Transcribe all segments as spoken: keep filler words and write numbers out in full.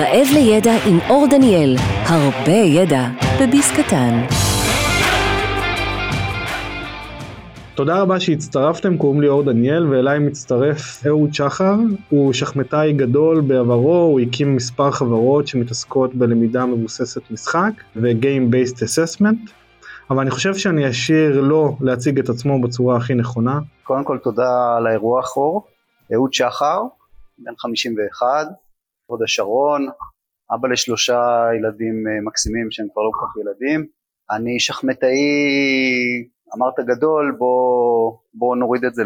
רעב לידע עם אור דניאל, הרבה ידע בביס קטן. תודה רבה שהצטרפתם, קוראים לי אור דניאל ואליי מצטרף אהוד שחר. הוא שחמטאי גדול בעברו, הוא הקים מספר חברות שמתעסקות בלמידה מבוססת משחק ו-Game Based Assessment. אבל אני חושב שאני אשאיר לו להציג את עצמו בצורה הכי נכונה. קודם כל תודה על האירוח אור. אהוד שחר, בן חמישים ואחת, עוד השרון, אבא לשלושה ילדים מקסימים שהם כבר לא כל כך ילדים. אני שחמטאי... אמרת גדול, בוא, בוא נוריד את זה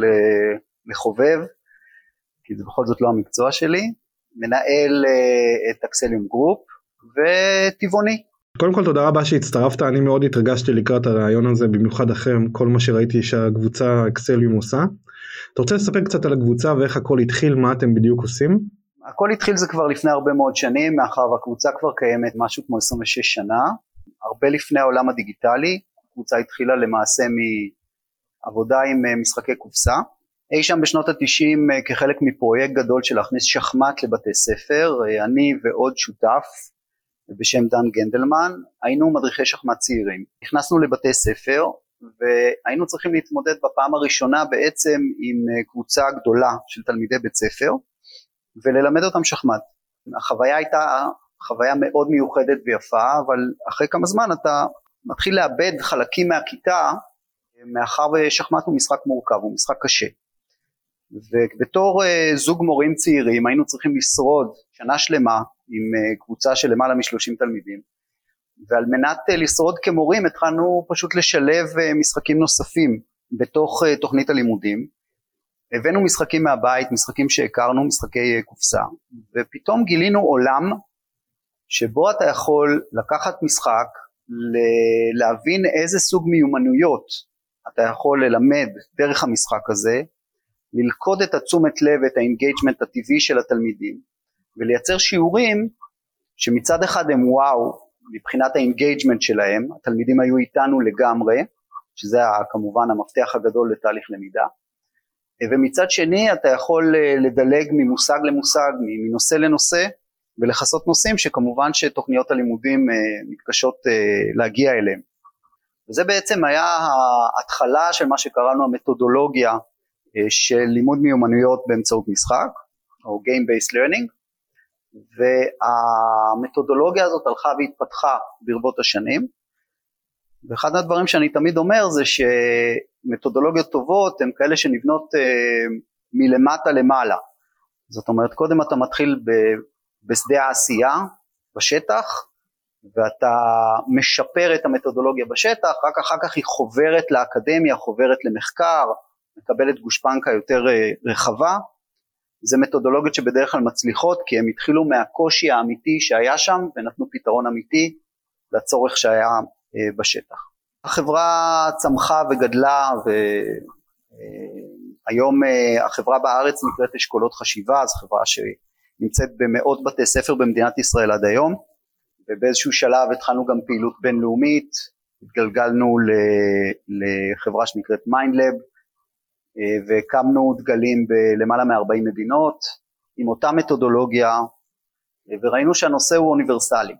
לחובב, כי זה בכל זאת לא המקצוע שלי, מנהל את אקסליום גרופ, וטבעוני. קודם כל תודה רבה שהצטרפת, אני מאוד התרגשתי לקראת הרעיון הזה, במיוחד אחרי כל מה שראיתי שהקבוצה אקסליום עושה. אתה רוצה לספר קצת על הקבוצה ואיך הכל התחיל, מה אתם בדיוק עושים? הכל התחיל זה כבר לפני הרבה מאוד שנים, מאחר והקבוצה כבר קיימת משהו כמו עשרים ושש שנה, הרבה לפני העולם הדיגיטלי. הקבוצה התחילה למעשה מעבודה עם משחקי קופסה, אי שם בשנות ה-תשעים כחלק מפרויקט גדול של להכניס שחמט לבתי ספר, אני ועוד שותף בשם דן גנדלמן, היינו מדריכי שחמט צעירים, נכנסנו לבתי ספר והיינו צריכים להתמודד בפעם הראשונה בעצם עם קבוצה גדולה של תלמידי בית ספר וללמד אותם שחמט. החוויה הייתה חוויה מאוד מיוחדת ויפה, אבל אחרי כמה זמן אתה מתחיל לאבד חלקים מהכיתה, מאחר שחמט הוא משחק מורכב, הוא משחק קשה. ובתור זוג מורים צעירים, היינו צריכים לשרוד שנה שלמה, עם קבוצה של למעלה מ-שלושים תלמידים, ועל מנת לשרוד כמורים, התחלנו פשוט לשלב משחקים נוספים, בתוך תוכנית הלימודים. הבאנו משחקים מהבית, משחקים שהכרנו, משחקי קופסה, ופתאום גילינו עולם, שבו אתה יכול לקחת משחק, להבין איזה סוג מיומנויות אתה יכול ללמד דרך המשחק הזה, ללכוד את התשומת לב, את האינגייג'מנט הטבעי של התלמידים, ולייצר שיעורים שמצד אחד הם וואו, מבחינת האינגייג'מנט שלהם, התלמידים היו איתנו לגמרי, שזה כמובן המפתח הגדול לתהליך למידה, ומצד שני אתה יכול לדלג ממושג למושג, מנושא לנושא, ולחסות נושאים שכמובן שתוכניות הלימודים מתקשות להגיע אליהם. וזה בעצם היה ההתחלה של מה שקראנו המתודולוגיה של לימוד מיומנויות באמצעות משחק, או Game Based Learning, והמתודולוגיה הזאת הלכה והתפתחה ברבות השנים, ואחד הדברים שאני תמיד אומר זה שמתודולוגיות טובות הן כאלה שנבנות מלמטה למעלה, זאת אומרת קודם אתה מתחיל ב... בשדה העשייה, בשטח, ואתה משפר את המתודולוגיה בשטח, רק אחר כך היא חוברת לאקדמיה, חוברת למחקר, מקבלת גושפנקה יותר רחבה, זה מתודולוגיות שבדרך כלל מצליחות, כי הם התחילו מהקושי האמיתי שהיה שם, ונתנו פתרון אמיתי לצורך שהיה בשטח. החברה צמחה וגדלה, והיום החברה בארץ נקראת שקולות חשיבה, זו חברה ש... נמצאת במאות בתי ספר במדינת ישראל עד היום, ובאיזשהו שלב התחלנו גם פעילות בינלאומית, התגלגלנו לחברה שנקראת מיינדלאב, והקמנו דגלים בלמעלה מ-ארבעים מדינות, עם אותה מתודולוגיה, וראינו שהנושא הוא אוניברסלי.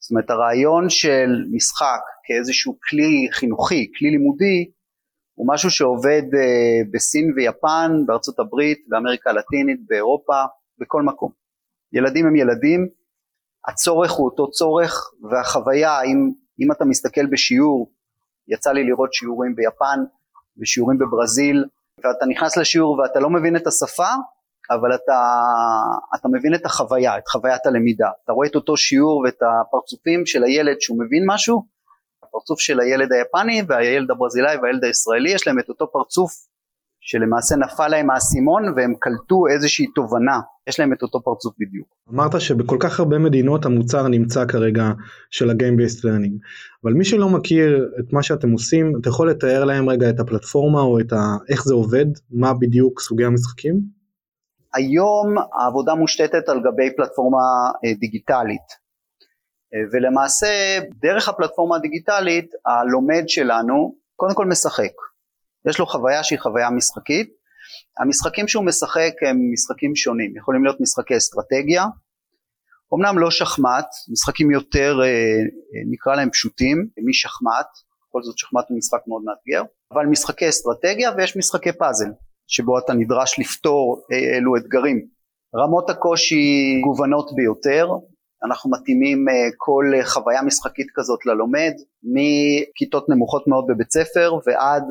זאת אומרת, הרעיון של משחק כאיזשהו כלי חינוכי, כלי לימודי, הוא משהו שעובד בסין ויפן, בארצות הברית, באמריקה הלטינית, באירופה, בכל מקום. ילדים הם ילדים, הצורך הוא אותו צורך, והחוויה, אם, אם אתה מסתכל בשיעור, יצא לי לראות שיעורים ביפן, ושיעורים בברזיל, ואתה נכנס לשיעור ואתה לא מבין את השפה, אבל אתה, אתה מבין את החוויה, את חוויית הלמידה. אתה רואה את אותו שיעור ואת הפרצופים של הילד שהוא מבין משהו, הפרצוף של הילד היפני, והילד הברזילאי והילד הישראלי, יש להם את אותו פרצוף, שלמעשה נפל להם האסימון והם קלטו איזושהי תובנה, יש להם את אותו פרצוף בדיוק. אמרת שבכל כך הרבה מדינות המוצר נמצא כרגע של ה-Game Based Learning, אבל מי שלא מכיר את מה שאתם עושים, אתה יכול לתאר להם רגע את הפלטפורמה או את ה... איך זה עובד, מה בדיוק סוגי המשחקים? היום העבודה מושתתת על גבי פלטפורמה דיגיטלית, ולמעשה דרך הפלטפורמה הדיגיטלית הלומד שלנו קודם כל משחק, יש לו חוויה שהיא חוויה משחקית, המשחקים שהוא משחק הם משחקים שונים, יכולים להיות משחקי אסטרטגיה, אמנם לא שחמט, משחקים יותר נקרא להם פשוטים משחמט, בכל זאת שחמט הוא משחק מאוד מאתגר, אבל משחקי אסטרטגיה ויש משחקי פאזל, שבו אתה נדרש לפתור אלו אתגרים. רמות הקושי גוונות ביותר, אנחנו מתאימים כל חוויה משחקית כזאת ללומד, מכיתות נמוכות מאוד בבית ספר ועד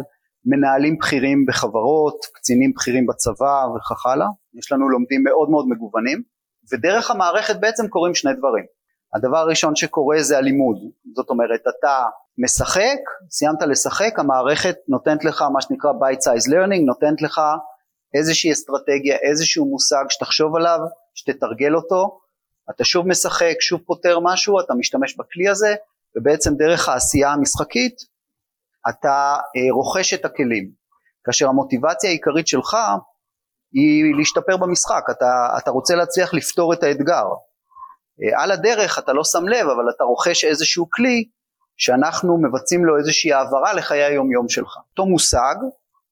מנהלים בכירים בחברות, קצינים בכירים בצבא וכך הלאה. יש לנו לומדים מאוד מאוד מגוונים, ודרך המערכת בעצם קוראים שני דברים. הדבר הראשון שקורה זה הלימוד, זאת אומרת אתה משחק, סיימת לשחק, המערכת נותנת לך מה שנקרא bite size learning, נותנת לך איזושהי אסטרטגיה, איזשהו מושג שתחשוב עליו, שתתרגל אותו, אתה שוב משחק, שוב פותר משהו, אתה משתמש בכלי הזה, ובעצם דרך העשייה המשחקית, אתה רוכש את הכלים, כאשר המוטיבציה העיקרית שלך, היא להשתפר במשחק, אתה, אתה רוצה להצליח לפתור את האתגר, על הדרך אתה לא שם לב, אבל אתה רוכש איזשהו כלי, שאנחנו מבצעים לו איזושהי העברה לחיי היום יום שלך. אותו מושג,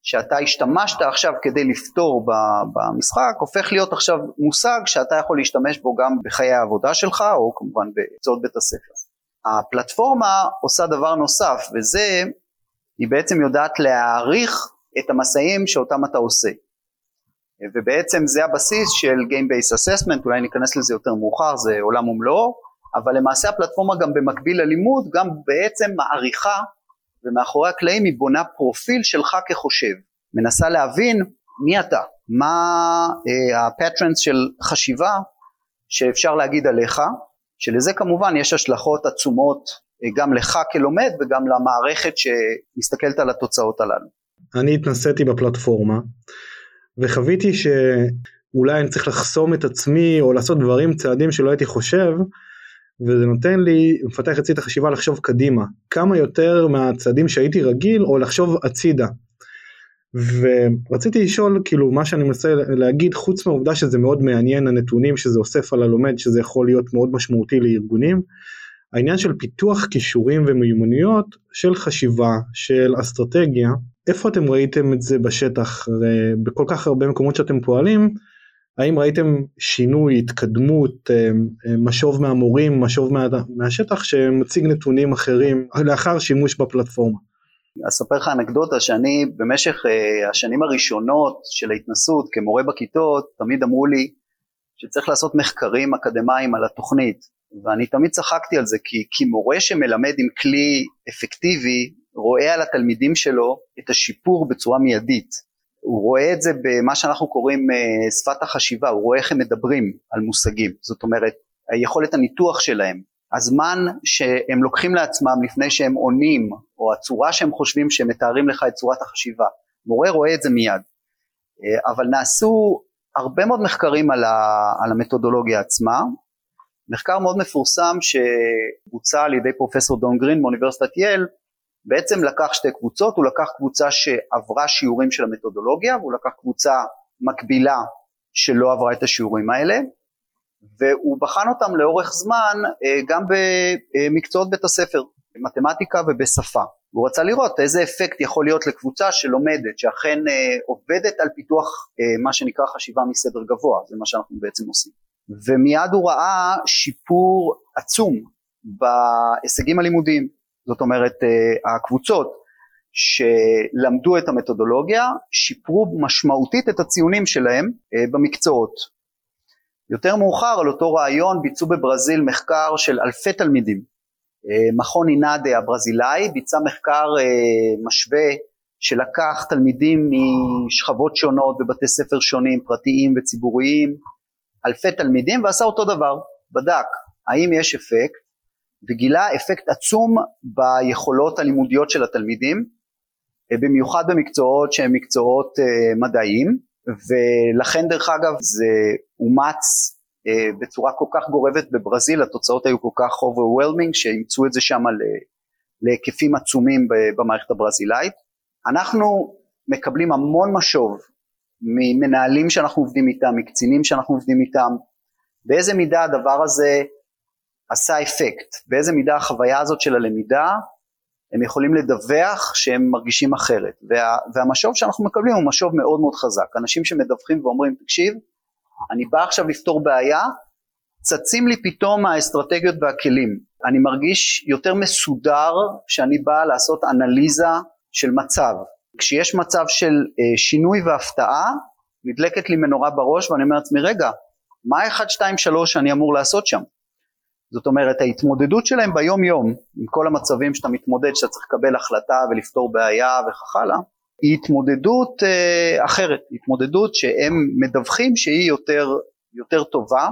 שאתה השתמשת עכשיו כדי לפתור במשחק, הופך להיות עכשיו מושג שאתה יכול להשתמש בו גם בחיי העבודה שלך, או כמובן בצעות בית הספר. הפלטפורמה עושה דבר נוסף, וזה, היא בעצם יודעת להעריך את המסעים שאותם אתה עושה. ובעצם זה הבסיס של Game Based Assessment, אולי ניכנס לזה יותר מאוחר, זה עולם ומלואו, אבל למעשה הפלטפורמה גם במקביל ללימוד, גם בעצם מעריכה, ומאחורי הקלעים היא בונה פרופיל שלך כחושב, מנסה להבין מי אתה, מה ה-patterns של חשיבה שאפשר להגיד עליך, שלזה כמובן יש השלכות עצומות גם לך כלומד וגם למערכת שמסתכלת על התוצאות הללו. אני התנסיתי בפלטפורמה, וחוויתי שאולי אני צריך לחסום את עצמי, או לעשות דברים, צעדים שלא הייתי חושב, וזה נותן לי, מפתח אצלי את החשיבה לחשוב קדימה, כמה יותר מהצעדים שהייתי רגיל, או לחשוב הצידה. ורציתי לשאול, כאילו, מה שאני מנסה להגיד, חוץ מהעובדה שזה מאוד מעניין, הנתונים שזה אוסף על הלומד, שזה יכול להיות מאוד משמעותי לארגונים, העניין של פיתוח כישורים ומיומנויות, של חשיבה, של אסטרטגיה, איפה אתם ראיתם את זה בשטח, בכל כך הרבה מקומות שאתם פועלים, האם ראיתם שינוי, התקדמות, משוב מהמורים, משוב מה, מהשטח שמציג נתונים אחרים לאחר שימוש בפלטפורמה? אספר לך אנקדוטה שאני במשך השנים הראשונות של ההתנסות כמורה בכיתות, תמיד אמרו לי שצריך לעשות מחקרים אקדמיים על התוכנית, ואני תמיד צחקתי על זה, כי, כי מורה שמלמד עם כלי אפקטיבי, רואה על התלמידים שלו את השיפור בצורה מיידית. הוא רואה את זה במה שאנחנו קוראים שפת החשיבה, הוא רואה איך הם מדברים על מושגים, זאת אומרת, היכולת הניתוח שלהם, הזמן שהם לוקחים לעצמם לפני שהם עונים, או הצורה שהם חושבים שהם מתארים לך את צורת החשיבה, מורה רואה את זה מיד, אבל נעשו הרבה מאוד מחקרים על, ה, על המתודולוגיה עצמה, מחקר מאוד מפורסם שבוצע על ידי פרופסור דון גרין מאוניברסיטת יל, בעצם לקח שתי קבוצות, הוא לקח קבוצה שעברה שיעורים של המתודולוגיה, והוא לקח קבוצה מקבילה שלא עברה את השיעורים האלה, והוא בחן אותם לאורך זמן גם במקצועות בית הספר, במתמטיקה ובשפה. הוא רצה לראות איזה אפקט יכול להיות לקבוצה שלומדת, שאכן עובדת על פיתוח מה שנקרא חשיבה מסדר גבוה, זה מה שאנחנו בעצם עושים. ומיד הוא ראה שיפור עצום בהישגים הלימודיים, זאת אומרת הקבוצות שלמדו את המתודולוגיה שיפרו משמעותית את הציונים שלהם במקצועות. יותר מאוחר על אותו רעיון ביצעו בברזיל מחקר של אלפי תלמידים. מכון אינדה הברזילאי ביצע מחקר משווה שלקח תלמידים משכבות שונות בבתי ספר שונים פרטיים וציבוריים, אלפי תלמידים ועשה אותו דבר, בדק האם יש אפקט, וגילה אפקט עצום ביכולות הלימודיות של התלמידים, במיוחד במקצועות שהם מקצועות מדעיים, ולכן דרך אגב זה אומץ בצורה כל כך גורבת בברזיל, התוצאות היו כל כך overwhelming שימצאו את זה שם להיקפים עצומים במערכת הברזילאית. אנחנו מקבלים המון משוב ממנהלים שאנחנו עובדים איתם, מקצינים שאנחנו עובדים איתם, באיזה מידה הדבר הזה עשה אפקט, באיזה מידה החוויה הזאת של הלמידה, הם יכולים לדווח שהם מרגישים אחרת, וה, והמשוב שאנחנו מקבלים הוא משוב מאוד מאוד חזק, אנשים שמדווחים ואומרים, תקשיב, אני בא עכשיו לפתור בעיה, צצים לי פתאום האסטרטגיות והכלים. אני מרגיש יותר מסודר שאני בא לעשות אנליזה של מצב. כשיש מצב של שינוי והפתעה, נדלקת לי מנורה בראש ואני אומר לעצמי, רגע, מה אחת, שתיים, שלוש אני אמור לעשות שם? זאת אומרת, ההתמודדות שלהם ביום יום, עם כל המצבים שאתה מתמודד, שאתה צריך לקבל החלטה ולפתור בעיה וכך הלאה, היא התמודדות אה, אחרת, התמודדות שהם מדווחים שהיא יותר, יותר טובה,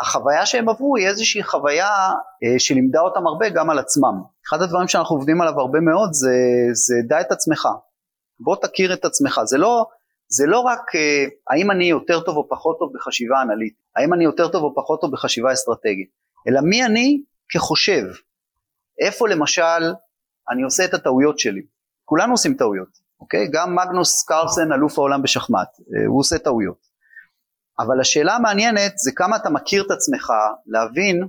והחוויה שהם עברו היא איזושהי חוויה אה, שלימדה אותם הרבה גם על עצמם. אחד הדברים שאנחנו עובדים עליו הרבה מאוד זה, זה דע את עצמך, בוא תכיר את עצמך, זה לא... זה לא רק האם אני יותר טוב או פחות טוב בחשיבה אנליטית, האם אני יותר טוב או פחות טוב בחשיבה אסטרטגית, אלא מי אני כחושב, איפה למשל אני עושה את הטעויות שלי, כולנו עושים טעויות, אוקיי? גם מגנוס קארלסן אלוף העולם בשחמט, הוא עושה טעויות, אבל השאלה המעניינת זה כמה אתה מכיר את עצמך, להבין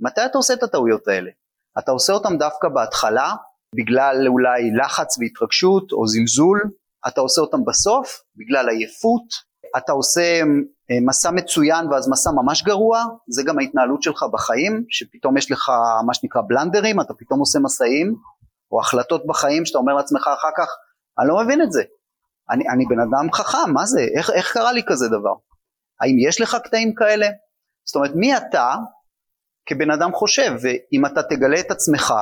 מתי אתה עושה את הטעויות האלה, אתה עושה אותם דווקא בהתחלה, בגלל אולי לחץ והתרגשות או זלזול, אתה עושה אותם בסוף בגלל עייפות, אתה עושה מסע מצוין ואז מסע ממש גרוע, זה גם ההתנהלות שלך בחיים, שפתאום יש לך מה שנקרא בלנדרים, אתה פתאום עושה מסעים, או החלטות בחיים שאתה אומר לעצמך אחר כך, אני לא מבין את זה, אני, אני בן אדם חכם, מה זה, איך, איך קרה לי כזה דבר? האם יש לך קטעים כאלה? זאת אומרת, מי אתה כבן אדם חושב, ואם אתה תגלה את עצמך,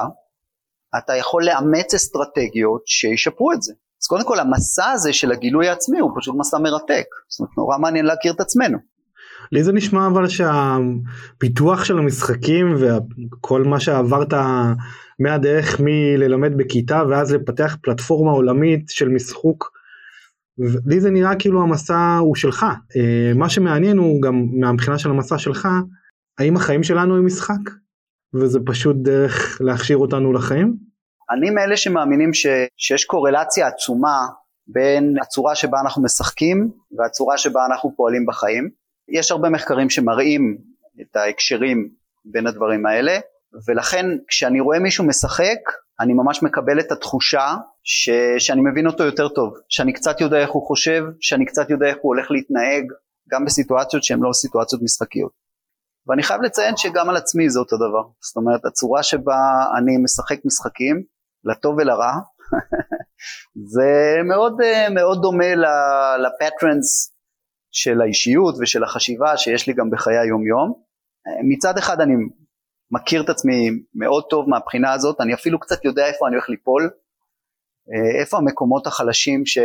אתה יכול לאמץ אסטרטגיות שישפרו את זה. אז קודם כל המסע הזה של הגילוי העצמי הוא פשוט מסע מרתק, זאת אומרת נורא מעניין להכיר את עצמנו. לי זה נשמע אבל שהפיתוח של המשחקים וכל מה שעברת מהדרך מללמד בכיתה ואז לפתח פלטפורמה עולמית של משחוק, לי זה נראה כאילו המסע הוא שלך. מה שמעניין הוא גם מהבחינה של המסע שלך, האם החיים שלנו הם משחק? וזה פשוט דרך להכשיר אותנו לחיים? אני מאלה שמאמינים ש, שיש קורלציה עצומה בין הצורה שבה אנחנו משחקים והצורה שבה אנחנו פועלים בחיים. יש הרבה מחקרים שמראים את ההקשרים בין הדברים האלה, ולכן כשאני רואה מישהו משחק, אני ממש מקבל את התחושה ש, שאני מבין אותו יותר טוב, שאני קצת יודע איך הוא חושב, שאני קצת יודע איך הוא הולך להתנהג, גם בסיטואציות שהן לא סיטואציות משחקיות. ואני חייב לציין שגם על עצמי זה אותו דבר, זאת אומרת הצורה שבה אני משחק משחקים, לטוב ולרע, זה מאוד מאוד דומה לפטרנס של האישיות ושל החשיבה שיש לי גם בחיי היום יום. מצד אחד אני מכיר את עצמי מאוד טוב מהבחינה הזאת, אני אפילו קצת יודע איפה אני הולך ליפול, איפה המקומות החלשים ש...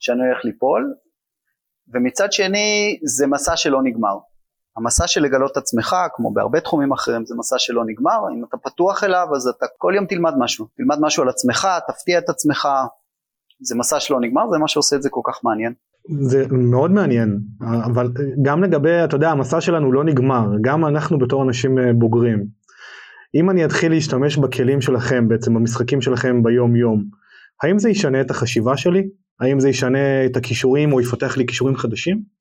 שאני הולך ליפול, ומצד שני זה מסע שלא נגמר. המסע של לגלות עצמך, כמו בהרבה תחומים אחרים, זה מסע שלא נגמר, אם אתה פתוח אליו, אז אתה כל יום תלמד משהו, תלמד משהו על עצמך, תפתיע את עצמך, זה מסע שלא נגמר, זה מה שעושה את זה כל כך מעניין. זה מאוד מעניין, אבל גם לגבי, אתה יודע, המסע שלנו לא נגמר, גם אנחנו בתור אנשים בוגרים, אם אני אתחיל להשתמש בכלים שלכם, בעצם במשחקים שלכם ביום יום, האם זה ישנה את החשיבה שלי? האם זה ישנה את הכישורים, או יפתח לי כישורים חדשים?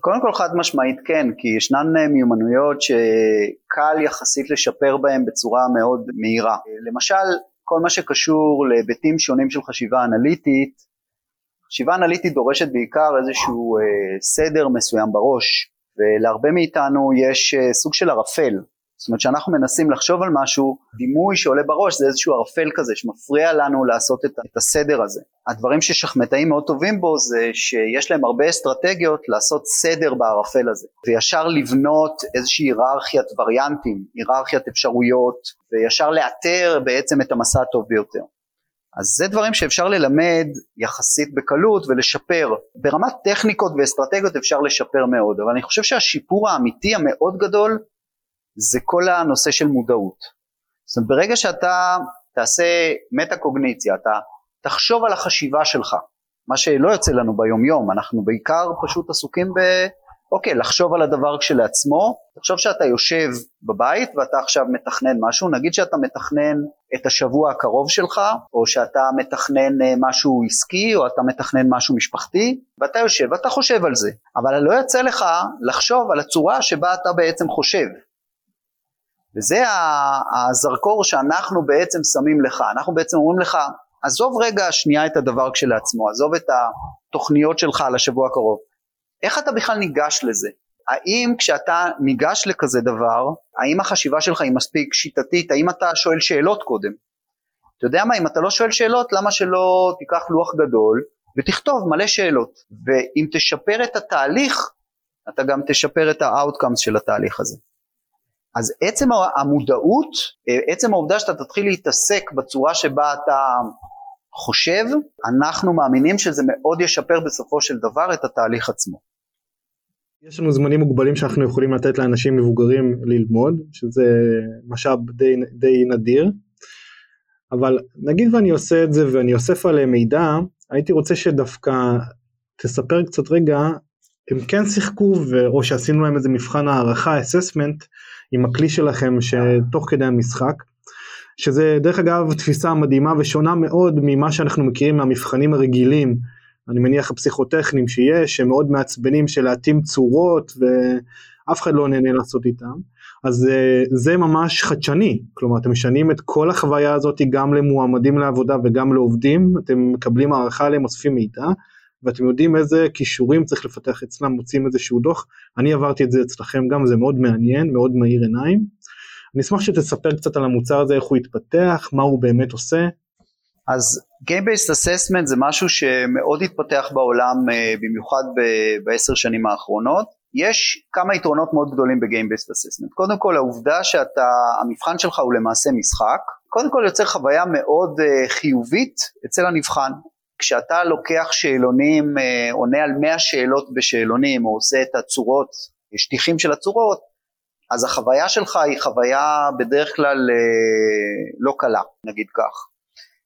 קודם כל חד משמעית כן, כי ישנן מיומנויות שקל יחסית לשפר בהן בצורה מאוד מהירה. למשל, כל מה שקשור להיבטים שונים של חשיבה אנליטית, חשיבה אנליטית דורשת בעיקר איזשהו סדר מסוים בראש, ולהרבה מאיתנו יש סוג של ערפל, זאת אומרת שאנחנו מנסים לחשוב על משהו, דימוי שעולה בראש זה איזשהו ערפל כזה שמפריע לנו לעשות את, את הסדר הזה. הדברים ששחמטאים מאוד טובים בו זה שיש להם הרבה אסטרטגיות לעשות סדר בערפל הזה. וישר לבנות איזושהי היררכיית וריאנטים, היררכיית אפשרויות, וישר לאתר בעצם את המסע הטוב ביותר. אז זה דברים שאפשר ללמד יחסית בקלות ולשפר. ברמת טכניקות ואסטרטגיות אפשר לשפר מאוד, אבל אני חושב שהשיפור האמיתי המאוד גדול, זה כל הנושא של מודעות. זאת אומרת, ברגע שאתה תעשה מטה-קוגניציה, אתה תחשוב על החשיבה שלך, מה שלא יוצא לנו ביום יום, אנחנו בעיקר פשוט עסוקים ב... אוקיי, לחשוב על הדבר כשלעצמו, תחשוב שאתה יושב בבית ואתה עכשיו מתכנן משהו, נגיד שאתה מתכנן את השבוע הקרוב שלך, או שאתה מתכנן משהו עסקי, או אתה מתכנן משהו משפחתי, ואתה יושב ואתה חושב על זה, אבל לא יוצא לך לחשוב על הצורה שבה אתה בעצם חושב, וזה הזרקור שאנחנו בעצם שמים לך, אנחנו בעצם אומרים לך, עזוב רגע שנייה את הדבר כשלעצמו, עזוב את התוכניות שלך לשבוע הקרוב, איך אתה בכלל ניגש לזה? האם כשאתה ניגש לכזה דבר, האם החשיבה שלך היא מספיק שיטתית, האם אתה שואל שאלות קודם? אתה יודע מה, אם אתה לא שואל שאלות, למה שלא תיקח לוח גדול ותכתוב מלא שאלות? ואם תשפר את התהליך, אתה גם תשפר את ה-outcomes של התהליך הזה. אז עצם המודעות, עצם העובדה שאתה תתחיל להתעסק בצורה שבה אתה חושב, אנחנו מאמינים שזה מאוד ישפר בסופו של דבר את התהליך עצמו. יש לנו זמנים מוגבלים שאנחנו יכולים לתת לאנשים מבוגרים ללמוד, שזה משאב די, די נדיר, אבל נגיד ואני עושה את זה ואני אוסף עליהם מידע, הייתי רוצה שדווקא תספר קצת רגע, הם כן שיחקו או שעשינו להם איזה מבחן הערכה, assessment, עם הכלי שלכם שתוך כדי המשחק, שזה דרך אגב תפיסה מדהימה ושונה מאוד ממה שאנחנו מכירים מהמבחנים הרגילים, אני מניח הפסיכוטכנים שיש, שהם מאוד מעצבנים של להתאים צורות, ואף אחד לא נהנה לעשות איתם, אז זה ממש חדשני, כלומר אתם משנים את כל החוויה הזאת, גם למועמדים לעבודה וגם לעובדים, אתם מקבלים הערכה עליהם, אוספים מידע, ואתם יודעים איזה כישורים צריך לפתח אצלם, מוצאים איזשהו דוח, אני עברתי את זה אצלכם גם, זה מאוד מעניין, מאוד מאיר עיניים, אני אשמח שתספר קצת על המוצר הזה, איך הוא התפתח, מה הוא באמת עושה. אז Game Based Assessment זה משהו שמאוד התפתח בעולם, במיוחד בעשר שנים האחרונות, יש כמה יתרונות מאוד גדולים ב-Game Based Assessment, קודם כל העובדה שהמבחן שלך הוא למעשה משחק, קודם כל יוצר חוויה מאוד חיובית אצל הנבחן, כשאתה לוקח שאלונים, עונה על מאה שאלות בשאלונים, או עושה את הצורות, שטיחים של הצורות, אז החוויה שלך היא חוויה בדרך כלל לא קלה, נגיד כך.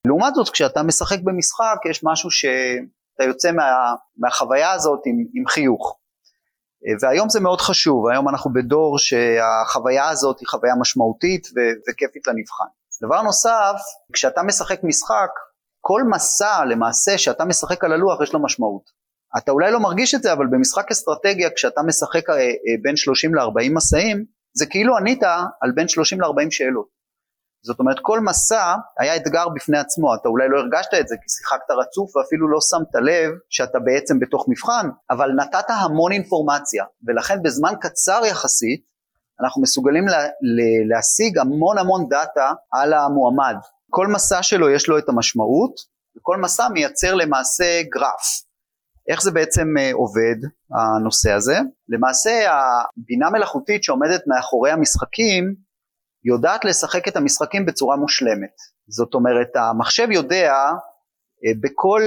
לעומת זאת, כשאתה משחק במשחק, יש משהו שאתה יוצא מה, מהחוויה הזאת עם, עם חיוך. והיום זה מאוד חשוב, היום אנחנו בדור שהחוויה הזאת היא חוויה משמעותית ו- וכיפית לנבחן. דבר נוסף, כשאתה משחק משחק, כל מסע למעשה שאתה משחק על הלוח יש לו משמעות. אתה אולי לא מרגיש את זה, אבל במשחק אסטרטגיה, כשאתה משחק בין שלושים לארבעים מסעים, זה כאילו ענית על בין שלושים לארבעים שאלות. זאת אומרת, כל מסע היה אתגר בפני עצמו, אתה אולי לא הרגשת את זה, כי שיחקת רצוף, ואפילו לא שמת לב שאתה בעצם בתוך מבחן, אבל נתת המון אינפורמציה, ולכן בזמן קצר יחסית, אנחנו מסוגלים לה, להשיג המון המון דאטה על המועמד. כל מסע שלו יש לו את המשמעות, וכל מסע מייצר למעשה גרף. איך זה בעצם עובד, הנושא הזה? למעשה, הבינה מלאכותית שעומדת מאחורי המשחקים, יודעת לשחק את המשחקים בצורה מושלמת. זאת אומרת, המחשב יודע, בכל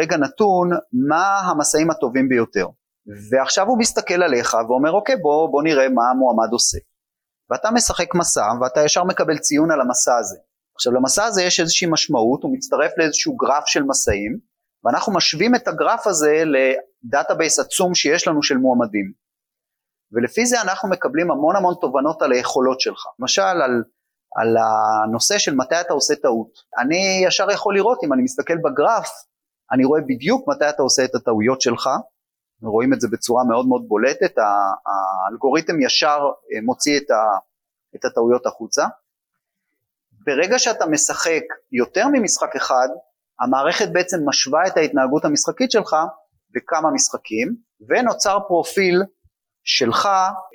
רגע נתון, מה המסעים הטובים ביותר. ועכשיו הוא מסתכל עליך, ואומר, אוקיי, בוא, בוא נראה מה המועמד עושה. ואתה משחק מסע, ואתה ישר מקבל ציון על המסע הזה. עכשיו למסע הזה יש איזושהי משמעות, הוא מצטרף לאיזשהו גרף של מסעים, ואנחנו משווים את הגרף הזה לדאטאבייס עצום שיש לנו של מועמדים, ולפי זה אנחנו מקבלים המון המון תובנות על היכולות שלך, למשל על, על הנושא של מתי אתה עושה טעות, אני ישר יכול לראות אם אני מסתכל בגרף, אני רואה בדיוק מתי אתה עושה את הטעויות שלך, רואים את זה בצורה מאוד מאוד בולטת, האלגוריתם ישר מוציא את הטעויות החוצה, ברגע שאתה משחק יותר ממשחק אחד, המערכת בעצם משווה את ההתנהגות המשחקית שלך בכמה משחקים, ונוצר פרופיל שלך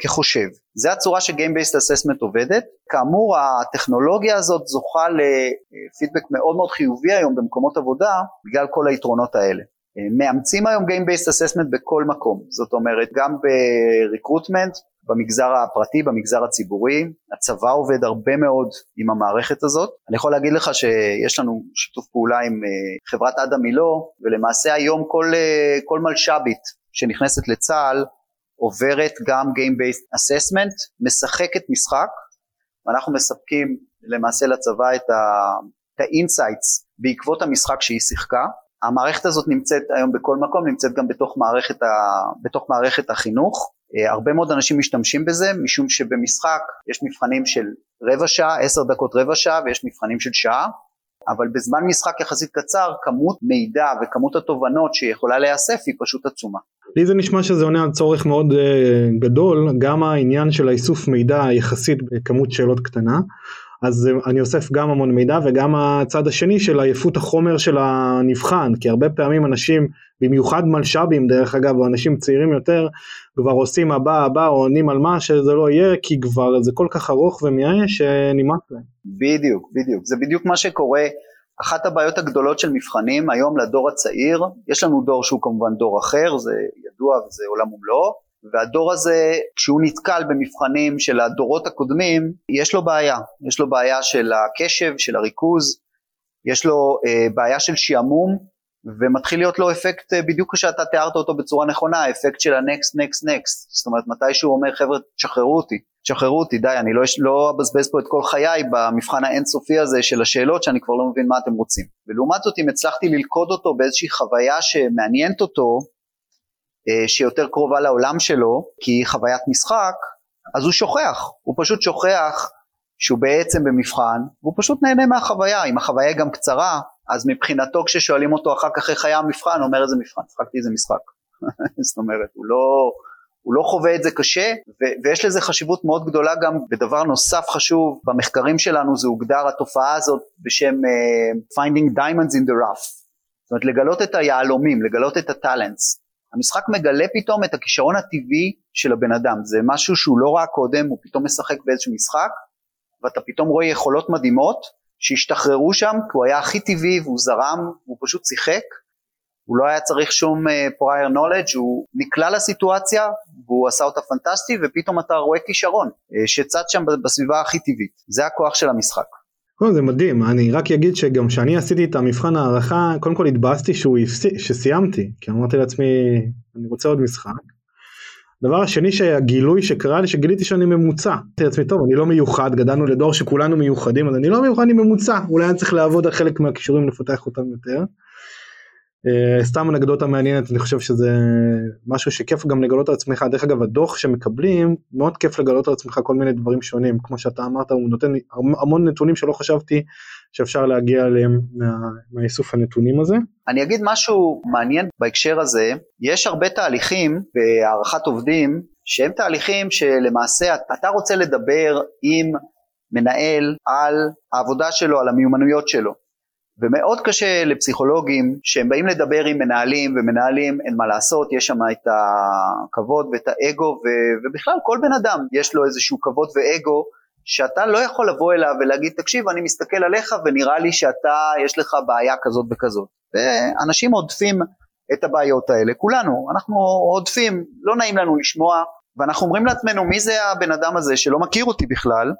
כחושב. זה הצורה ש-Game Based Assessment עובדת. כאמור, הטכנולוגיה הזאת זוכה לפידבק מאוד מאוד חיובי היום במקומות עבודה, בגלל כל היתרונות האלה. מאמצים היום Game Based Assessment בכל מקום, זאת אומרת גם בריקרוטמנט, במגזר הפרטי, במגזר הציבורי, הצבא עובד הרבה מאוד עם המערכת הזאת, אני יכול להגיד לך שיש לנו שיתוף פעולה עם חברת אדם מילו, ולמעשה היום כל, כל מלשבית שנכנסת לצהל, עוברת גם Game Based Assessment, משחקת משחק, ואנחנו מספקים למעשה לצבא את ה-insights בעקבות המשחק שהיא שיחקה, המערכת הזאת נמצאת היום בכל מקום, נמצאת גם בתוך מערכת, ה, בתוך מערכת החינוך, הרבה מאוד אנשים משתמשים בזה, משום שבמשחק יש מבחנים של רבע שעה, עשר דקות רבע שעה, ויש מבחנים של שעה, אבל בזמן משחק יחסית קצר, כמות מידע וכמות התובנות שיכולה להיאסף היא פשוט עצומה. לי זה נשמע שזה עונה על צורך מאוד גדול, גם העניין של האיסוף מידע יחסית בכמות שאלות קטנה, אז אני אוסף גם המון מידע וגם הצד השני של עייפות החומר של הנבחן, כי הרבה פעמים אנשים, במיוחד מלשבים דרך אגב, או אנשים צעירים יותר, כבר עושים הבא הבא או עונים על מה שזה לא יהיה, כי כבר זה כל כך ארוך ומייאש שנמאס להם. בדיוק, בדיוק, זה בדיוק מה שקורה. אחת הבעיות הגדולות של מבחנים היום לדור הצעיר, יש לנו דור שהוא כמובן דור אחר, זה ידוע וזה עולם ומלואו, והדור הזה, כשהוא נתקל במבחנים של הדורות הקודמים, יש לו בעיה, יש לו בעיה של הקשב, של הריכוז, יש לו אה, בעיה של שיעמום, ומתחיל להיות לו אפקט, אה, בדיוק כשאתה תיארת אותו בצורה נכונה, אפקט של הנקסט, נקסט, נקסט, זאת אומרת, מתי שהוא אומר, חבר'ה, שחררו אותי, שחררו אותי, די, אני לא, לא אבזבז פה את כל חיי, במבחן האינסופי הזה של השאלות, שאני כבר לא מבין מה אתם רוצים, ולעומת זאת, אם הצלחתי ללכוד אותו באיזושהי חוויה שמעניינת אותו, שיותר קרובה לעולם שלו, כי היא חוויית משחק, אז הוא שוכח, הוא פשוט שוכח שהוא בעצם במבחן, והוא פשוט נהנה מהחוויה, אם החוויה היא גם קצרה, אז מבחינתו כששואלים אותו אחר כך איך היה המבחן, הוא אומר איזה מבחן, שחקתי איזה משחק, זאת אומרת, הוא לא, הוא לא חווה את זה קשה, ו- ויש לזה חשיבות מאוד גדולה גם בדבר נוסף חשוב, במחקרים שלנו זה הוגדר התופעה הזאת בשם uh, Finding Diamonds in the Rough, זאת אומרת לגלות את היעלומים, לגלות את הטלנטס, המשחק מגלה פתאום את הכישרון הטבעי של הבן אדם, זה משהו שהוא לא ראה קודם, הוא פתאום משחק באיזשהו משחק, ואתה פתאום רואה יכולות מדהימות, שהשתחררו שם, כי הוא היה הכי טבעי, והוא זרם, הוא פשוט שיחק, הוא לא היה צריך שום prior knowledge, הוא נקלע לסיטואציה, והוא עשה אותה פנטסטי, ופתאום אתה רואה כישרון, שצד שם בסביבה הכי טבעית, זה הכוח של המשחק. זה מדהים, אני רק אגיד שגם כשאני עשיתי את המבחן הערכה, קודם כל התבאסתי שסיימתי, כי אמרתי לעצמי, אני רוצה עוד משחק. הדבר השני שהגילוי שקרה לי, שגיליתי שאני ממוצע. אמרתי לעצמי, טוב, אני לא מיוחד, גדלנו לדור שכולנו מיוחדים, אז אני לא מיוחד, אני ממוצע, אולי אני צריך לעבוד על חלק מהקישורים לפתח אותם יותר. סתם אנקדוטה מעניינת, אני חושב שזה משהו שכיף גם לגלות על עצמך, דרך אגב הדוח שמקבלים, מאוד כיף לגלות על עצמך כל מיני דברים שונים, כמו שאתה אמרת, הוא נותן המון נתונים שלא חשבתי שאפשר להגיע אליהם מהאיסוף הנתונים הזה. אני אגיד משהו מעניין בהקשר הזה, יש הרבה תהליכים בהערכת עובדים, שהם תהליכים שלמעשה אתה רוצה לדבר עם מנהל על העבודה שלו, על המיומנויות שלו. ומאוד קשה לפסיכולוגים שהם באים לדבר עם מנהלים ומנהלים אין מה לעשות, יש שם את הכבוד ואת האגו ו- ובכלל כל בן אדם יש לו איזשהו כבוד ואגו שאתה לא יכול לבוא אליו ולהגיד תקשיב אני מסתכל עליך ונראה לי שאתה יש לך בעיה כזאת וכזאת. ואנשים עודפים את הבעיות האלה, כולנו, אנחנו עודפים, לא נעים לנו לשמוע ואנחנו אומרים לעצמנו מי זה הבן אדם הזה שלא מכיר אותי בכלל,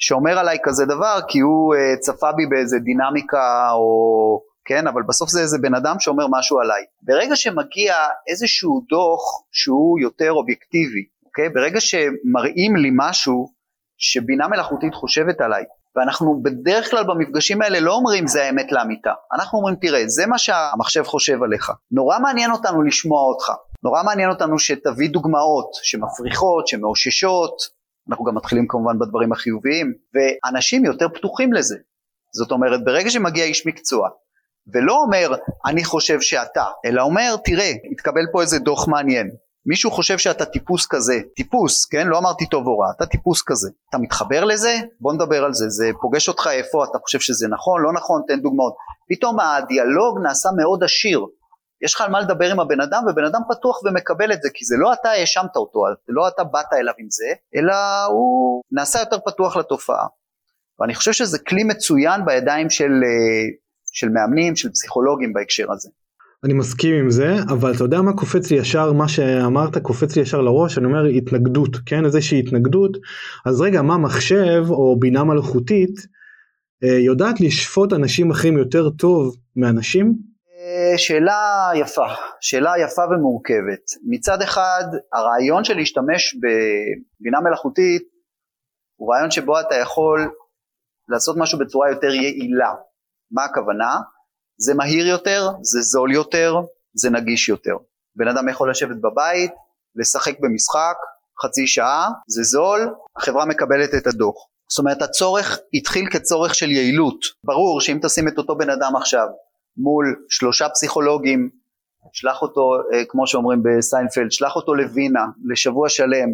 שאומר עליי כזה דבר, כי הוא צפה בי באיזה דינמיקה, או כן, אבל בסוף זה איזה בן אדם שאומר משהו עליי. ברגע שמגיע איזשהו דוח שהוא יותר אובייקטיבי, אוקיי? ברגע שמראים לי משהו שבינה מלאכותית חושבת עליי, ואנחנו בדרך כלל במפגשים האלה לא אומרים זה האמת לאמיתה, אנחנו אומרים תראה, זה מה שהמחשב חושב עליך, נורא מעניין אותנו לשמוע אותך, נורא מעניין אותנו שתביא דוגמאות שמפריחות, שמאוששות, אנחנו גם מתחילים כמובן בדברים החיוביים, ואנשים יותר פתוחים לזה. זאת אומרת, ברגע שמגיע איש מקצוע, ולא אומר, אני חושב שאתה, אלא אומר, תראה, התקבל פה איזה דוח מעניין. מישהו חושב שאתה טיפוס כזה, טיפוס, כן? לא אמרתי טוב או רע, אתה טיפוס כזה. אתה מתחבר לזה? בוא נדבר על זה, זה פוגש אותך איפה, אתה חושב שזה נכון, לא נכון, תן דוגמאות. פתאום הדיאלוג נעשה מאוד עשיר. יש לך על מה לדבר עם הבן אדם, ובן אדם פתוח ומקבל את זה, כי זה לא אתה האשמת אותו, לא אתה באת אליו עם זה, אלא הוא נעשה יותר פתוח לתופעה. ואני חושב שזה כלי מצוין בידיים של, של מאמנים, של פסיכולוגים בהקשר הזה. אני מסכים עם זה, אבל אתה יודע מה קופץ לי ישר, מה שאמרת קופץ לי ישר לראש, אני אומר התנגדות, כן? איזושהי התנגדות, אז רגע, מה מחשב או בינה מלאכותית, יודעת לשפוט אנשים אחרים יותר טוב מאנשים? שאלה יפה, שאלה יפה ומורכבת. מצד אחד, הרעיון של להשתמש בבינה מלאכותית, הוא רעיון שבו אתה יכול לעשות משהו בצורה יותר יעילה. מה הכוונה? זה מהיר יותר, זה זול יותר, זה נגיש יותר. בן אדם יכול לשבת בבית, לשחק במשחק, חצי שעה, זה זול, החברה מקבלת את הדוח. זאת אומרת, הצורך התחיל כצורך של יעילות. ברור שאם תשים את אותו בן אדם עכשיו, מול שלושה פסיכולוגים, שלח אותו, כמו שאומרים בסיינפלד, שלח אותו לווינה, לשבוע שלם,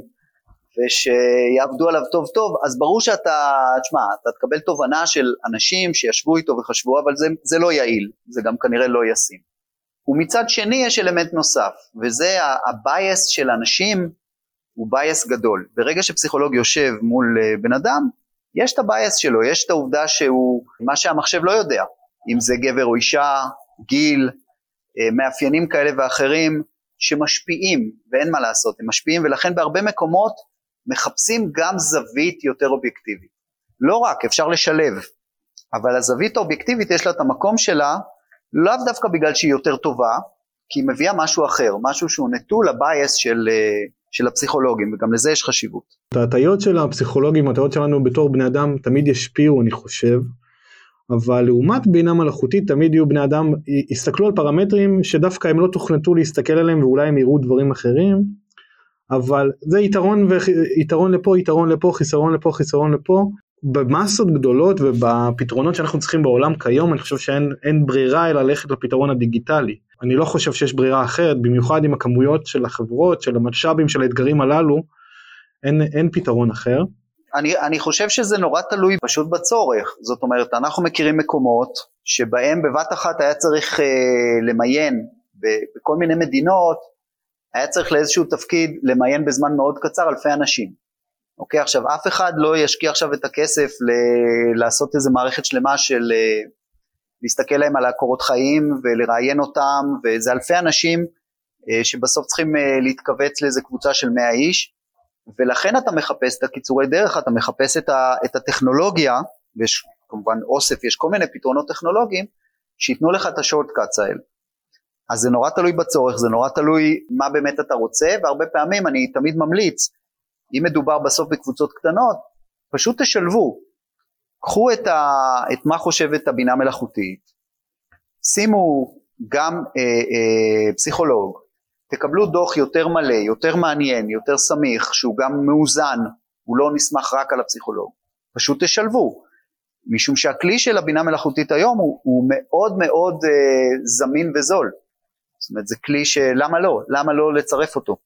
ושיעבדו עליו טוב טוב, אז ברור שאתה, תשמע, אתה תקבל תובנה של אנשים שישבו איתו וחשבו, אבל זה, זה לא יעיל, זה גם כנראה לא ישים. ומצד שני יש אלמנט נוסף, וזה הבייס של אנשים, הוא בייס גדול. ברגע שפסיכולוג יושב מול בן אדם, יש את הבייס שלו, יש את העובדה שהוא, מה שהמחשב לא יודע, אם זה גבר או אישה, גיל, מאפיינים כאלה ואחרים, שמשפיעים, ואין מה לעשות, הם משפיעים, ולכן בהרבה מקומות מחפשים גם זווית יותר אובייקטיבית. לא רק, אפשר לשלב, אבל הזווית האובייקטיבית יש לה את המקום שלה, לאו דווקא בגלל שהיא יותר טובה, כי היא מביאה משהו אחר, משהו שהוא נטול הבייס של, של הפסיכולוגים, וגם לזה יש חשיבות. התאיות של הפסיכולוגים, התאיות שלנו בתור בני אדם, תמיד ישפיעו, אני חושב, אבל לעומת בינה מלאכותית תמיד יהיו בני אדם, יסתכלו על פרמטרים שדווקא הם לא תוכנתו להסתכל עליהם, ואולי הם יראו דברים אחרים, אבל זה יתרון, ו... יתרון לפה, יתרון לפה, חיסרון לפה, חיסרון לפה, במסות גדולות ובפתרונות שאנחנו צריכים בעולם כיום, אני חושב שאין אין ברירה אלא ללכת לפתרון הדיגיטלי, אני לא חושב שיש ברירה אחרת, במיוחד עם הכמויות של החברות, של המשאבים, של האתגרים הללו, אין, אין פתרון אחר, אני, אני חושב שזה נורא תלוי פשוט בצורך, זאת אומרת אנחנו מכירים מקומות שבהם בבת אחת היה צריך אה, למיין בכל מיני מדינות, היה צריך לאיזשהו תפקיד למיין בזמן מאוד קצר אלפי אנשים, אוקיי, עכשיו אף אחד לא ישקיע עכשיו את הכסף ל- לעשות איזה מערכת שלמה של אה, להסתכל להם על הקורות חיים ולראיין אותם, וזה אלפי אנשים אה, שבסוף צריכים אה, להתכווץ לאיזה קבוצה של מאה איש, ולכן אתה מחפש את הקיצורי דרך, אתה מחפש את, ה, את הטכנולוגיה, ויש כמובן אוסף, יש כל מיני פתרונות טכנולוגיים, שיתנו לך את השורטקאץ האלה. אז זה נורא תלוי בצורך, זה נורא תלוי מה באמת אתה רוצה, והרבה פעמים אני תמיד ממליץ, אם מדובר בסוף בקבוצות קטנות, פשוט תשלבו, קחו את, ה, את מה חושבת הבינה מלאכותית, שימו גם אה, אה, פסיכולוג, תקבלו דוח יותר מלא, יותר מעניין, יותר סמיך, שהוא גם מאוזן, הוא לא נסמך רק על הפסיכולוג. פשוט תשלבו, משום שהכלי של הבינה מלאכותית היום הוא, הוא מאוד מאוד אה, זמין וזול. זאת אומרת, זה כלי שלמה לא, למה לא לצרף אותו.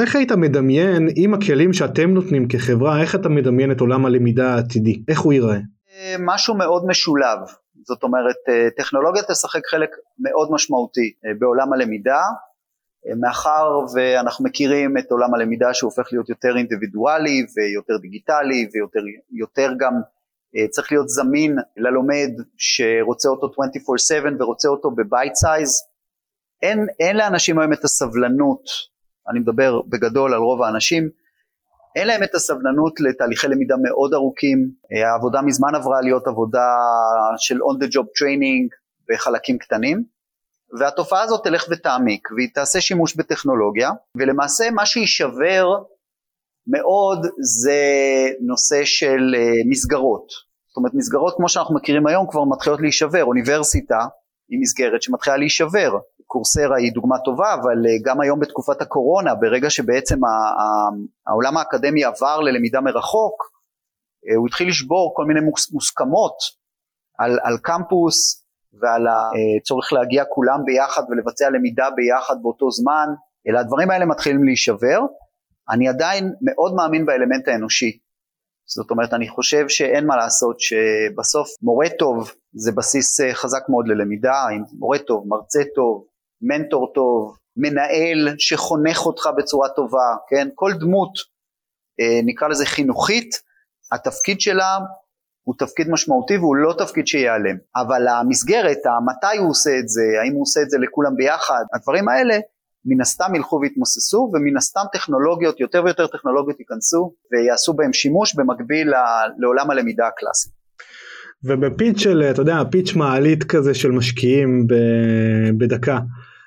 איך היית מדמיין, עם הכלים שאתם נותנים כחברה, איך אתה מדמיין את עולם הלמידה העתידי? איך הוא ייראה? אה, משהו מאוד משולב. זאת אומרת, אה, טכנולוגיה תשחק חלק מאוד משמעותי אה, בעולם הלמידה, מאחר ואנחנו מכירים את עולם הלמידה שהופך להיות יותר אינדיבידואלי ויותר דיגיטלי ויותר יותר גם צריך להיות זמין ללומד שרוצה אותו עשרים וארבע שבע ורוצה אותו בבייט סייז, אין, אין לאנשים היום את הסבלנות, אני מדבר בגדול על רוב האנשים, אין להם את הסבלנות לתהליכי למידה מאוד ארוכים, העבודה מזמן עברה להיות עבודה של on the job training בחלקים קטנים, והתופעה הזאת תלך ותעמיק, והיא תעשה שימוש בטכנולוגיה, ולמעשה מה שישבר מאוד זה נושא של מסגרות, זאת אומרת מסגרות כמו שאנחנו מכירים היום כבר מתחילות להישבר, אוניברסיטה היא מסגרת שמתחילה להישבר, קורסרה היא דוגמה טובה, אבל גם היום בתקופת הקורונה, ברגע שבעצם העולם האקדמי עבר ללמידה מרחוק, הוא התחיל לשבור כל מיני מוסכמות על, על קמפוס, ועל הצורך להגיע כולם ביחד ולבצע למידה ביחד באותו זמן, אלא הדברים האלה מתחילים להישבר, אני עדיין מאוד מאמין באלמנט האנושי, זאת אומרת אני חושב שאין מה לעשות שבסוף מורה טוב זה בסיס חזק מאוד ללמידה, אם מורה טוב, מרצה טוב, מנטור טוב, מנהל שחונך אותך בצורה טובה, כן? כל דמות נקרא לזה חינוכית, התפקיד שלה הוא תפקיד משמעותי והוא לא תפקיד שיעלם, אבל המסגרת, מתי הוא עושה את זה, האם הוא עושה את זה לכולם ביחד, הדברים האלה מן הסתם ילכו והתמוססו, ומן הסתם טכנולוגיות, יותר ויותר טכנולוגיות ייכנסו, ויעשו בהם שימוש במקביל לעולם הלמידה הקלאסית. ובפיץ' של, אתה יודע, הפיץ' מעלית כזה של משקיעים בדקה,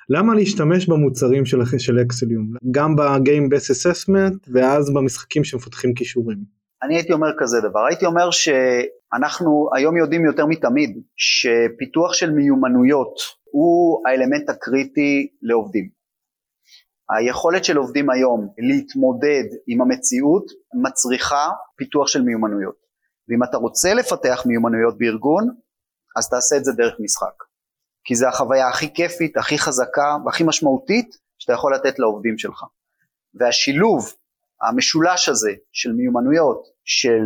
למה להשתמש במוצרים של, של אקסליום? גם ב-Game Based Assessment, ואז במשחקים שמפתחים כישורים. אני הייתי אומר כזה דבר, הייתי אומר שאנחנו היום יודעים יותר מתמיד שפיתוח של מיומנויות הוא האלמנט הקריטי לעובדים. היכולת של עובדים היום להתמודד עם המציאות מצריכה פיתוח של מיומנויות. ואם אתה רוצה לפתח מיומנויות בארגון, אז תעשה את זה דרך משחק. כי זה החוויה הכי כיפית, הכי חזקה והכי משמעותית שאתה יכול לתת לעובדים שלך. והשילוב המשולש הזה של מיומנויות, של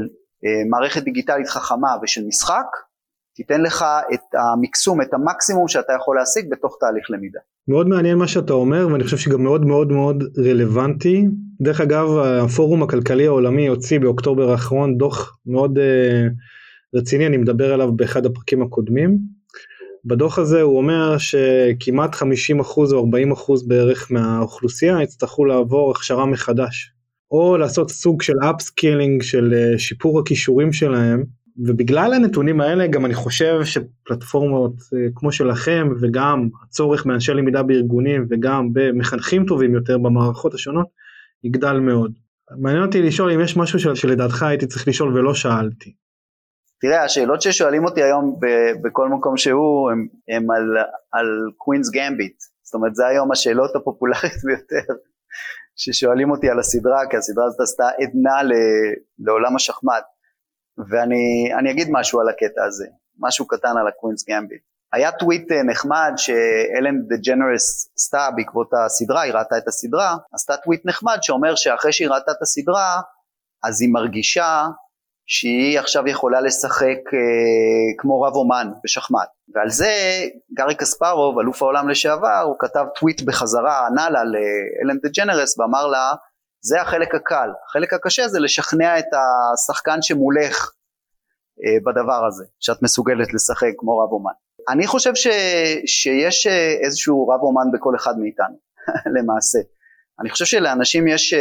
מערכת דיגיטלית חכמה ושל משחק, תיתן לך את המקסום, את המקסימום שאתה יכול להשיג בתוך תהליך למידה. מאוד מעניין מה שאתה אומר, ואני חושב שגם מאוד מאוד מאוד רלוונטי. דרך אגב, הפורום הכלכלי העולמי הוציא באוקטובר האחרון דוח מאוד uh, רציני, אני מדבר עליו באחד הפרקים הקודמים. בדוח הזה הוא אומר שכמעט חמישים אחוז או ארבעים אחוז בערך מהאוכלוסייה יצטרכו לעבור הכשרה מחדש, או לעשות סוג של אפסקילינג, של שיפור הכישורים שלהם, ובגלל הנתונים האלה גם אני חושב שפלטפורמות כמו שלכם, וגם הצורך מאנשי למידה בארגונים, וגם במחנכים טובים יותר במערכות השונות, יגדל מאוד. מעניין אותי לשאול אם יש משהו של, שלדעתך הייתי צריך לשאול ולא שאלתי. תראה, השאלות ששואלים אותי היום ב, בכל מקום שהוא, הם, הם על, על קווינס גמביט, זאת אומרת זה היום השאלות הפופולרית ביותר, ששואלים אותי על הסדרה, כי הסדרה הזאת עשתה עדנה ל, לעולם השחמט, ואני אני אגיד משהו על הקטע הזה, משהו קטן על הקווינס גמביט. היה טוויט נחמד שאלן דה ג'נרס עשתה בעקבות הסדרה, היא ראתה את הסדרה, עשתה טוויט נחמד שאומר שאחרי שהיא ראתה את הסדרה, אז היא מרגישה שהיא עכשיו יכולה לשחק אה, כמו רב אומן בשחמט. ועל זה גרי קספרוב, אלוף העולם לשעבר, הוא כתב טוויט בחזרה, ענה לה לאלן דה ג'נרס ואמר לה, זה החלק הקל, החלק הקשה זה לשכנע את השחקן שמולך אה, בדבר הזה, שאת מסוגלת לשחק כמו רב אומן. אני חושב ש, שיש איזשהו רב אומן בכל אחד מאיתנו, למעשה. אני חושב שלאנשים יש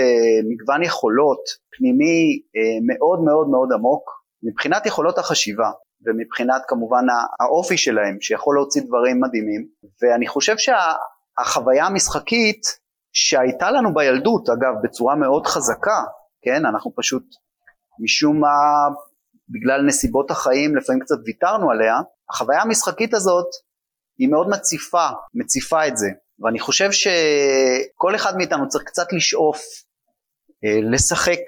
מגוון יכולות פנימי מאוד מאוד מאוד עמוק, מבחינת יכולות החשיבה, ומבחינת כמובן האופי שלהם, שיכול להוציא דברים מדהימים, ואני חושב שהחוויה המשחקית שהייתה לנו בילדות, אגב, בצורה מאוד חזקה, כן, אנחנו פשוט משום מה, בגלל נסיבות החיים, לפעמים קצת ויתרנו עליה, החוויה המשחקית הזאת היא מאוד מציפה, מציפה את זה, ואני חושב שכל אחד מאיתנו צריך קצת לשאוף, לשחק,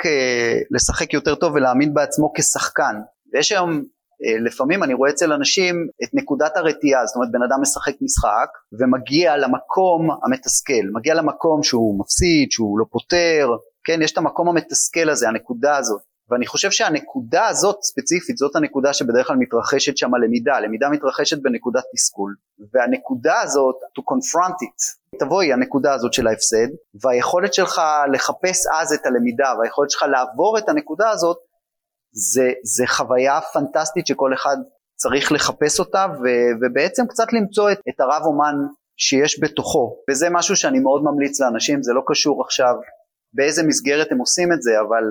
לשחק יותר טוב ולהאמין בעצמו כשחקן, ויש היום לפעמים אני רואה אצל אנשים את נקודת הרתיעה, זאת אומרת בן אדם משחק משחק ומגיע למקום המתסכל, מגיע למקום שהוא מפסיד, שהוא לא פותר, כן, יש את המקום המתסכל הזה, הנקודה הזאת, ואני חושב שהנקודה הזאת ספציפית, זאת הנקודה שבדרך כלל מתרחשת שם הלמידה, למידה מתרחשת בנקודת תסכול, והנקודה הזאת, to confront it, תבואי הנקודה הזאת של ההפסד, והיכולת שלך לחפש אז את הלמידה, והיכולת שלך לעבור את הנקודה הזאת, זה, זה חוויה פנטסטית שכל אחד צריך לחפש אותה, ו, ובעצם קצת למצוא את, את הרב אומן שיש בתוכו, וזה משהו שאני מאוד ממליץ לאנשים, זה לא קשור עכשיו באיזה מסגרת הם עושים את זה, אבל...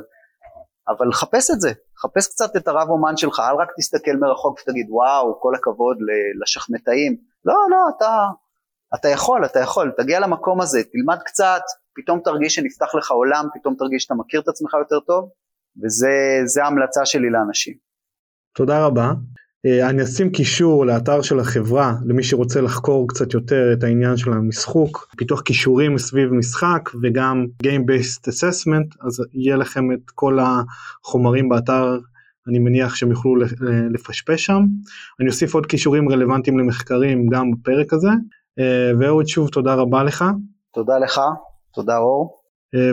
אבל חפש את זה, חפש קצת את הרב אומן שלך, אל רק תסתכל מרחוק ותגיד וואו, כל הכבוד לשחמטאים, לא, לא, אתה, אתה יכול, אתה יכול, תגיע למקום הזה, תלמד קצת, פתאום תרגיש שנפתח לך עולם, פתאום תרגיש שאתה מכיר את עצמך יותר טוב, וזה ההמלצה שלי לאנשים. תודה רבה. אני אשים קישור לאתר של החברה, למי שרוצה לחקור קצת יותר את העניין של המשחוק, פיתוח קישורים סביב משחק, וגם Game Based Assessment, אז יהיה לכם את כל החומרים באתר, אני מניח שהם יוכלו לפשפש שם. אני אוסיף עוד קישורים רלוונטיים למחקרים גם בפרק הזה, ואהוד שוב תודה רבה לך. תודה לך, תודה אור.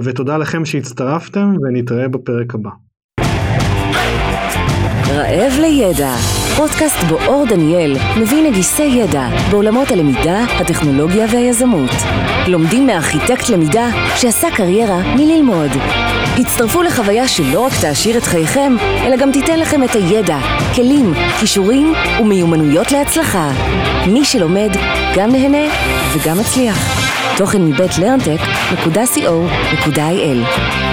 ותודה לכם שהצטרפתם, ונתראה בפרק הבא. רעב לידע, פודקאסט בו אור דניאל מביא נגיסי ידע בעולמות הלמידה, הטכנולוגיה והיזמות. לומדים מארכיטקט למידה שעשה קריירה מללמוד. הצטרפו לחוויה שלא רק תעשיר את חייכם, אלא גם תיתן לכם את הידע, כלים, כישורים ומיומנויות להצלחה. מי שלומד גם נהנה וגם מצליח. תוכן מבית לרנטק נקודה סי או נקודה איי אל